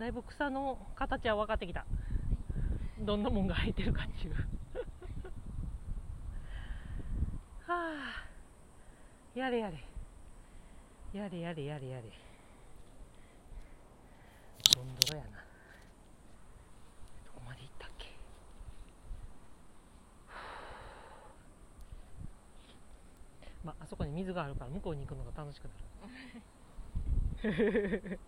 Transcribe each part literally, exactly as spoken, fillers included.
だいぶ草の形は分かってきた。どんなもんが生えてるかっていうはあ、やれやれやれやれやれやれ、どんどろやな。どこまで行ったっけ。まああそこに水があるから向こうに行くのが楽しくなる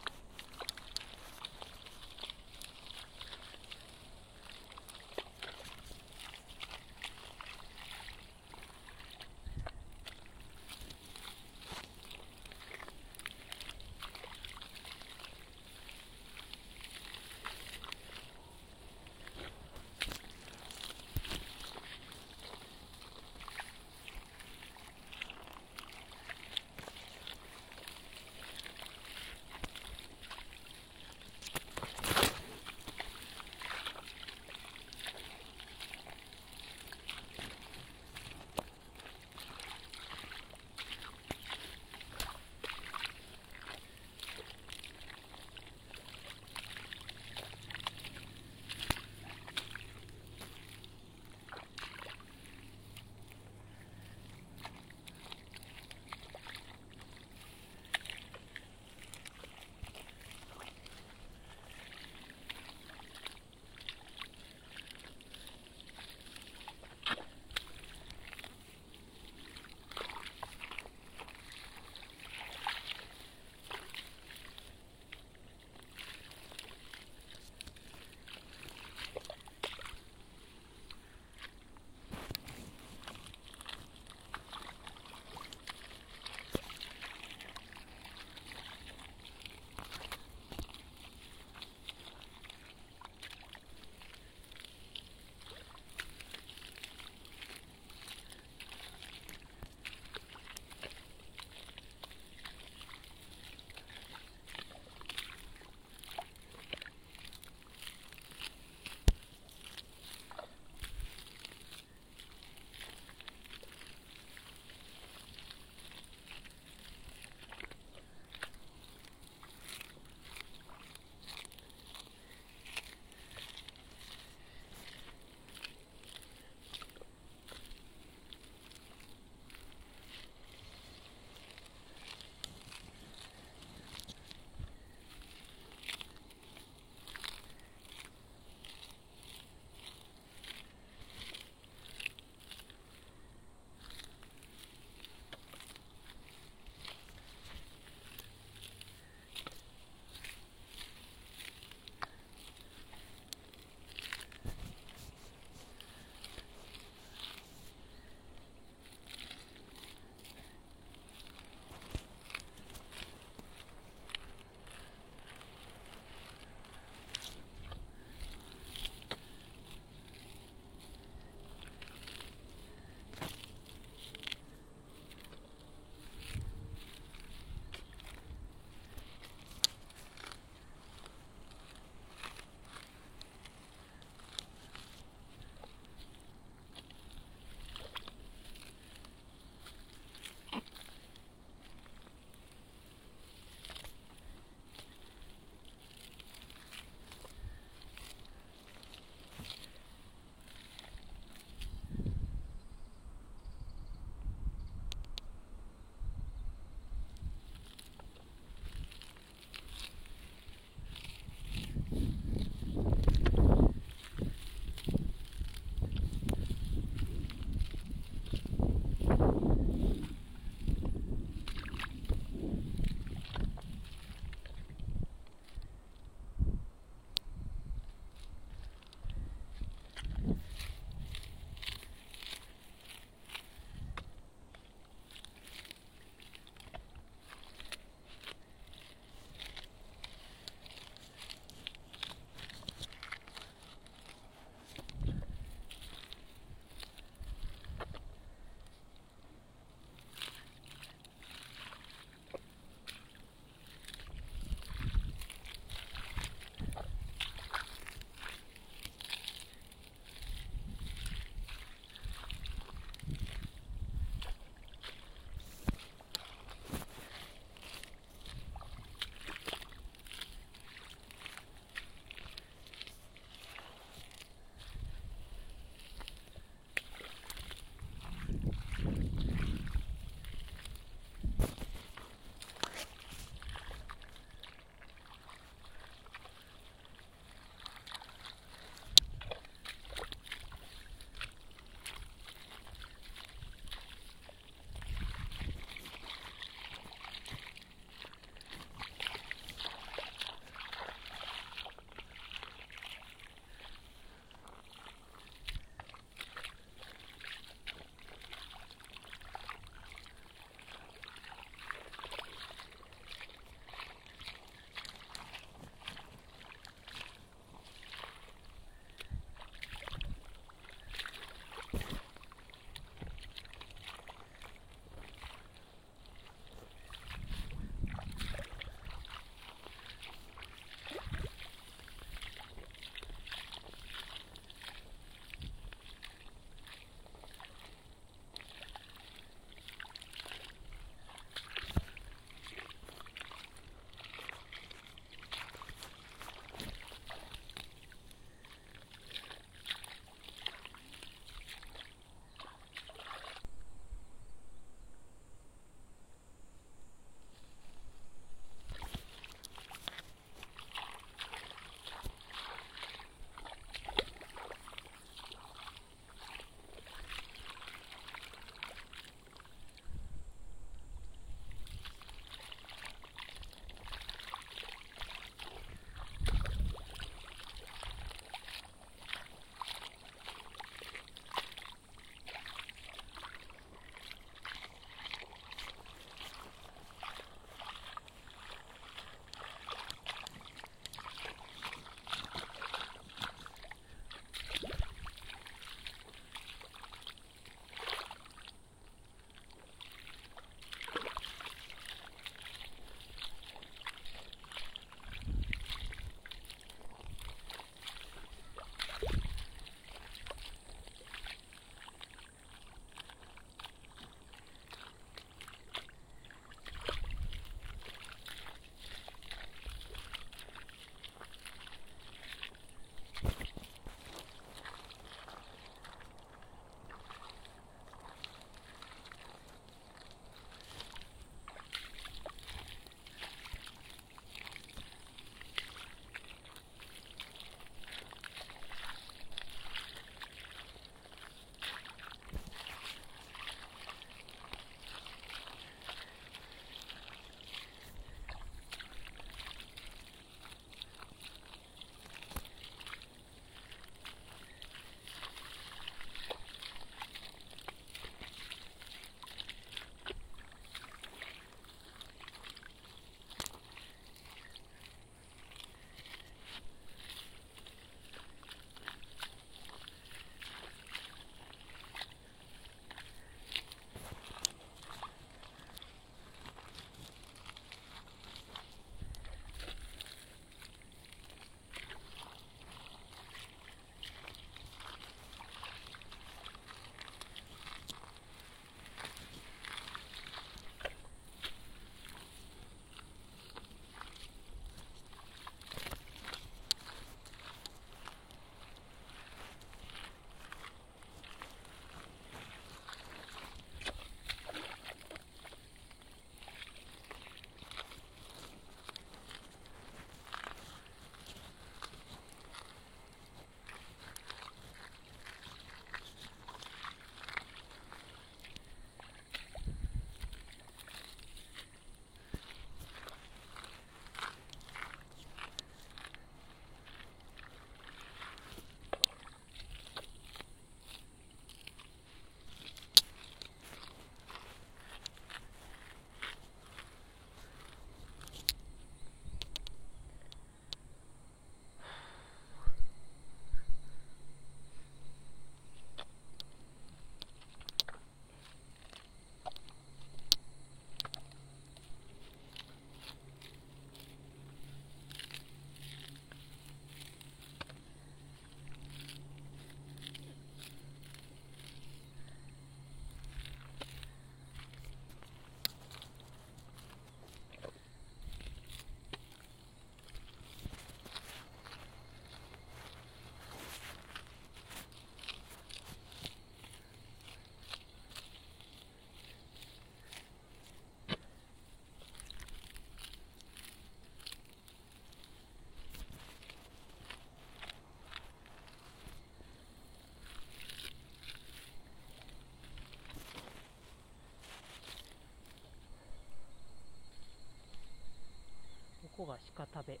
こが鹿食べ。